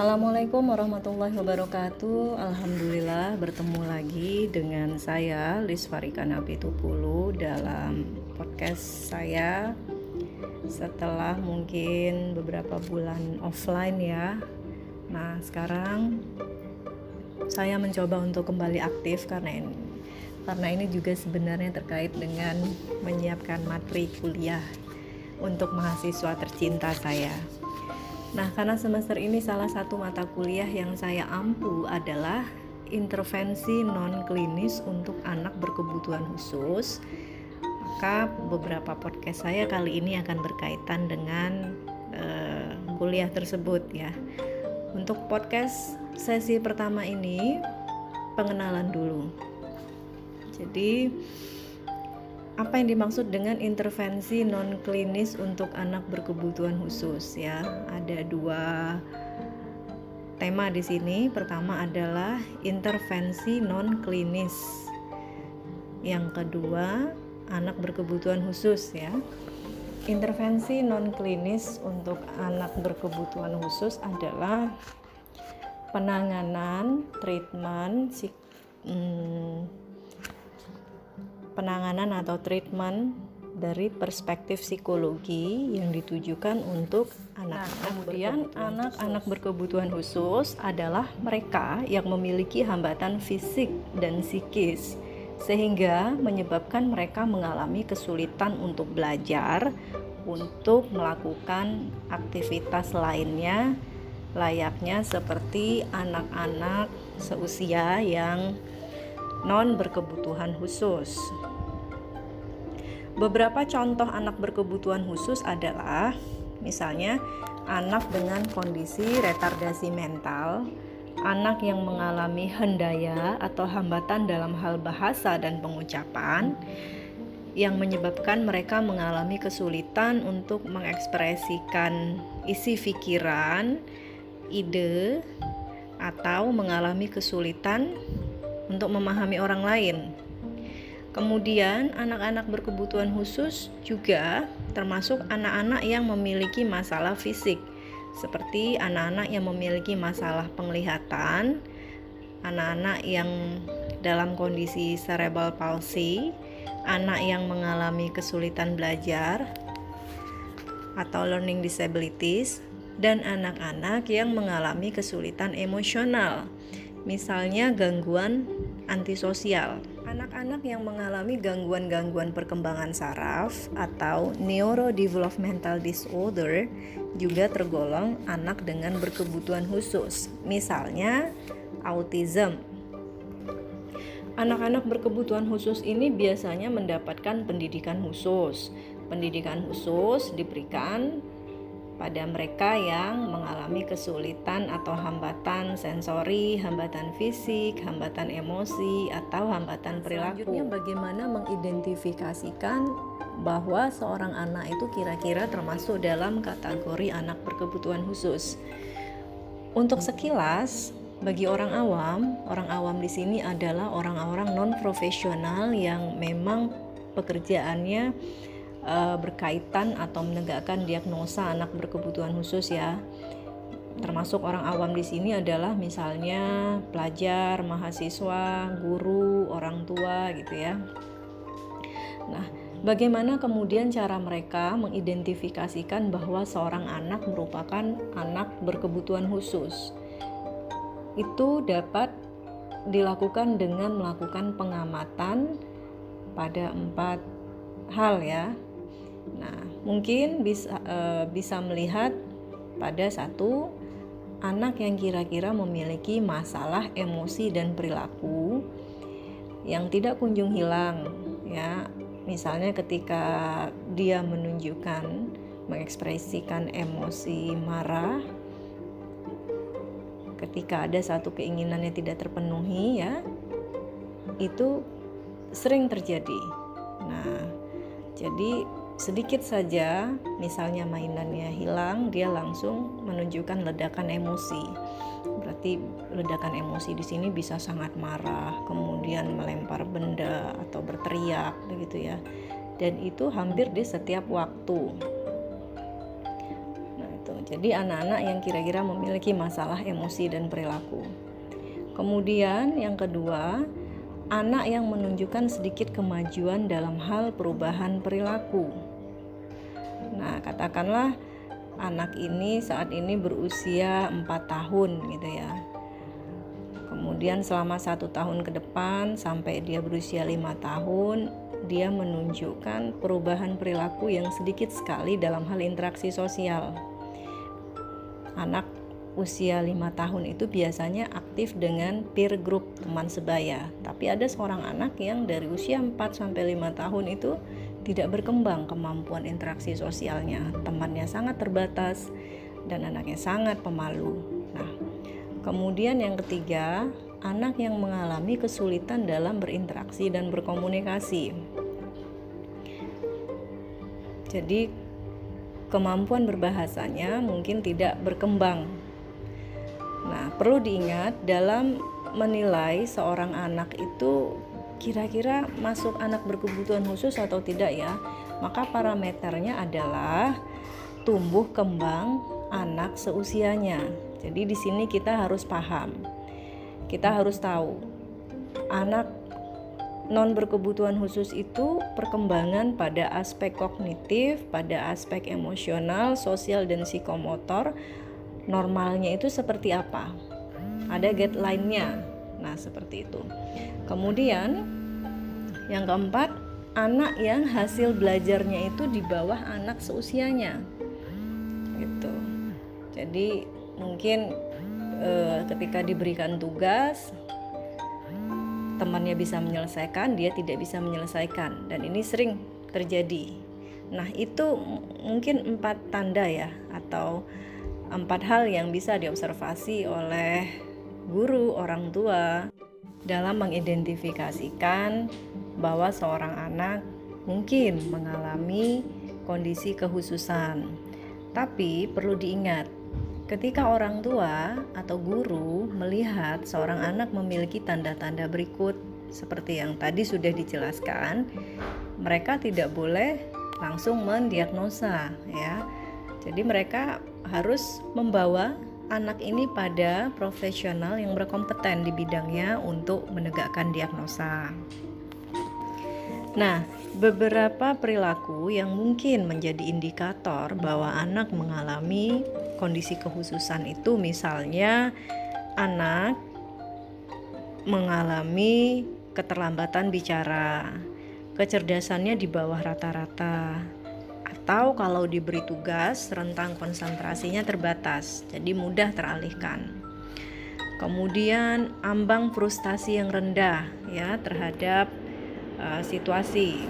Assalamualaikum warahmatullahi wabarakatuh. Alhamdulillah bertemu lagi dengan saya Lisfarika Napitupulu dalam podcast saya setelah mungkin beberapa bulan offline ya. Nah, sekarang saya mencoba untuk kembali aktif karena ini juga sebenarnya terkait dengan menyiapkan materi kuliah untuk mahasiswa tercinta saya. Nah, karena semester ini salah satu mata kuliah yang saya ampu adalah intervensi non-klinis untuk anak berkebutuhan khusus, maka beberapa podcast saya kali ini akan berkaitan dengan kuliah tersebut ya. Untuk podcast sesi pertama ini, pengenalan dulu. Jadi, apa yang dimaksud dengan intervensi non-klinis untuk anak berkebutuhan khusus ya? Ada dua tema di sini. Pertama adalah intervensi non-klinis. Yang kedua, anak berkebutuhan khusus ya. Intervensi non-klinis untuk anak berkebutuhan khusus adalah penanganan, treatment, penanganan atau treatment dari perspektif psikologi yang ditujukan untuk anak berkebutuhan khusus adalah mereka yang memiliki hambatan fisik dan psikis sehingga menyebabkan mereka mengalami kesulitan untuk belajar, untuk melakukan aktivitas lainnya layaknya seperti anak-anak seusia yang non berkebutuhan khusus. Beberapa contoh anak berkebutuhan khusus adalah misalnya anak dengan kondisi retardasi mental, anak yang mengalami hendaya atau hambatan dalam hal bahasa dan pengucapan yang menyebabkan mereka mengalami kesulitan untuk mengekspresikan isi pikiran, ide, atau mengalami kesulitan untuk memahami orang lain. Kemudian anak-anak berkebutuhan khusus juga termasuk anak-anak yang memiliki masalah fisik, seperti anak-anak yang memiliki masalah penglihatan, anak-anak yang dalam kondisi cerebral palsy, anak yang mengalami kesulitan belajar atau learning disabilities, dan anak-anak yang mengalami kesulitan emosional, misalnya gangguan antisosial. Anak-anak yang mengalami gangguan-gangguan perkembangan saraf atau neurodevelopmental disorder juga tergolong anak dengan berkebutuhan khusus, misalnya autism. Anak-anak berkebutuhan khusus ini biasanya mendapatkan pendidikan khusus. Pendidikan khusus diberikan pada mereka yang mengalami kesulitan atau hambatan sensori, hambatan fisik, hambatan emosi, atau hambatan perilaku. Selanjutnya, bagaimana mengidentifikasikan bahwa seorang anak itu kira-kira termasuk dalam kategori anak berkebutuhan khusus? Untuk sekilas, bagi orang awam di sini adalah orang-orang non-profesional yang memang pekerjaannya berkaitan atau menegakkan diagnosa anak berkebutuhan khusus ya. Termasuk orang awam di sini adalah misalnya pelajar, mahasiswa, guru, orang tua gitu ya. Nah, bagaimana kemudian cara mereka mengidentifikasikan bahwa seorang anak merupakan anak berkebutuhan khusus? Itu dapat dilakukan dengan melakukan pengamatan pada 4 hal ya. Nah, mungkin bisa melihat pada satu, anak yang kira-kira memiliki masalah emosi dan perilaku yang tidak kunjung hilang ya. Misalnya ketika dia menunjukkan, mengekspresikan emosi marah, ketika ada satu keinginannya tidak terpenuhi ya, itu sering terjadi. Nah, jadi sedikit saja misalnya mainannya hilang, dia langsung menunjukkan ledakan emosi. Berarti ledakan emosi di sini bisa sangat marah, kemudian melempar benda atau berteriak begitu ya. Dan itu hampir di setiap waktu. Nah, itu. Jadi anak-anak yang kira-kira memiliki masalah emosi dan perilaku. Kemudian yang kedua, anak yang menunjukkan sedikit kemajuan dalam hal perubahan perilaku. Nah, katakanlah anak ini saat ini berusia 4 tahun gitu ya. Kemudian selama 1 tahun ke depan sampai dia berusia 5 tahun, dia menunjukkan perubahan perilaku yang sedikit sekali dalam hal interaksi sosial. Anak usia 5 tahun itu biasanya aktif dengan peer group, teman sebaya. Tapi ada seorang anak yang dari usia 4 sampai 5 tahun itu tidak berkembang kemampuan interaksi sosialnya. Temannya sangat terbatas dan anaknya sangat pemalu. Nah, kemudian yang ketiga, anak yang mengalami kesulitan dalam berinteraksi dan berkomunikasi. Jadi kemampuan berbahasanya mungkin tidak berkembang. Nah, perlu diingat dalam menilai seorang anak itu kira-kira masuk anak berkebutuhan khusus atau tidak ya. Maka parameternya adalah tumbuh kembang anak seusianya. Jadi di sini kita harus paham. Kita harus tahu anak non berkebutuhan khusus itu perkembangan pada aspek kognitif, pada aspek emosional, sosial dan psikomotor normalnya itu seperti apa? Ada guideline-nya. Nah, seperti itu. Kemudian yang keempat, anak yang hasil belajarnya itu di bawah anak seusianya. Gitu. Jadi mungkin ketika diberikan tugas, temannya bisa menyelesaikan, dia tidak bisa menyelesaikan, dan ini sering terjadi. Nah, itu mungkin 4 tanda ya, atau 4 hal yang bisa diobservasi oleh guru, orang tua dalam mengidentifikasikan bahwa seorang anak mungkin mengalami kondisi kekhususan. Tapi perlu diingat, ketika orang tua atau guru melihat seorang anak memiliki tanda-tanda berikut seperti yang tadi sudah dijelaskan, mereka tidak boleh langsung mendiagnosa ya. Jadi mereka harus membawa anak ini pada profesional yang berkompeten di bidangnya untuk menegakkan diagnosa. Nah, beberapa perilaku yang mungkin menjadi indikator bahwa anak mengalami kondisi kekhususan itu misalnya anak mengalami keterlambatan bicara, kecerdasannya di bawah rata-rata, atau kalau diberi tugas rentang konsentrasinya terbatas, jadi mudah teralihkan. Kemudian ambang frustasi yang rendah ya terhadap situasi.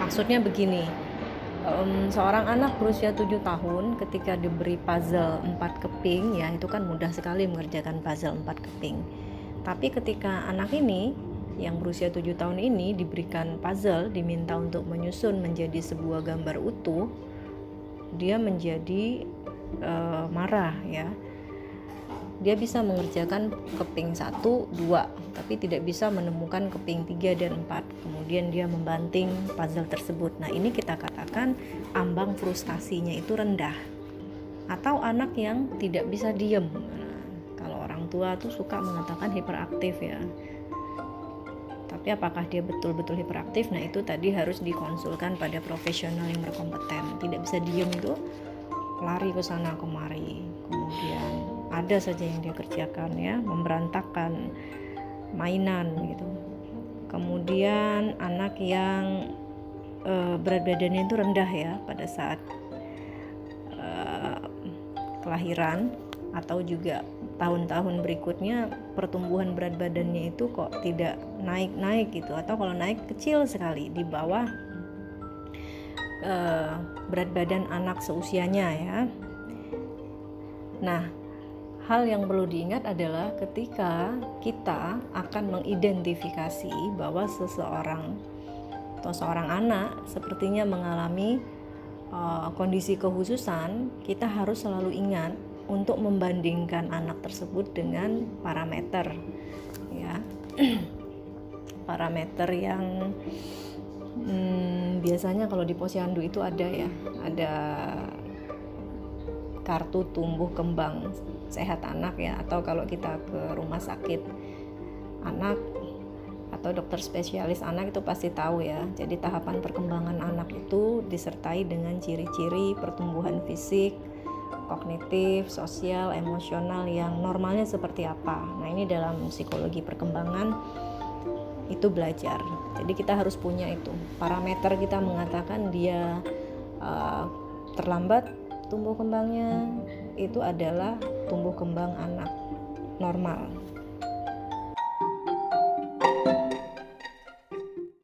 Maksudnya begini, seorang anak berusia 7 tahun ketika diberi puzzle 4 keping ya, itu kan mudah sekali mengerjakan puzzle 4 keping. Tapi ketika anak ini yang berusia 7 tahun ini diberikan puzzle, diminta untuk menyusun menjadi sebuah gambar utuh, dia menjadi marah ya. Dia bisa mengerjakan keping 1, 2, tapi tidak bisa menemukan keping 3 dan 4. Kemudian dia membanting puzzle tersebut. Nah, ini kita katakan ambang frustasinya itu rendah. Atau anak yang tidak bisa diam. Nah, kalau orang tua tuh suka mengatakan hiperaktif ya. Tapi apakah dia betul-betul hiperaktif? Nah, itu tadi harus dikonsulkan pada profesional yang berkompeten. Tidak bisa diem itu lari ke sana kemari. Kemudian ada saja yang dia kerjakan ya, memberantakan mainan gitu. Kemudian anak yang berat badannya itu rendah ya pada saat kelahiran atau juga tahun-tahun berikutnya pertumbuhan berat badannya itu kok tidak naik-naik gitu, atau kalau naik kecil sekali di bawah berat badan anak seusianya ya. Nah, hal yang perlu diingat adalah ketika kita akan mengidentifikasi bahwa seseorang atau seorang anak sepertinya mengalami kondisi kekhususan, kita harus selalu ingat untuk membandingkan anak tersebut dengan parameter ya. Parameter yang biasanya kalau di posyandu itu ada ya, ada kartu tumbuh kembang sehat anak ya, atau kalau kita ke rumah sakit anak atau dokter spesialis anak itu pasti tahu ya. Jadi tahapan perkembangan anak itu disertai dengan ciri-ciri pertumbuhan fisik, kognitif, sosial, emosional yang normalnya seperti apa. Nah, ini dalam psikologi perkembangan itu belajar. Jadi kita harus punya itu. Parameter kita mengatakan dia terlambat tumbuh kembangnya itu adalah tumbuh kembang anak normal.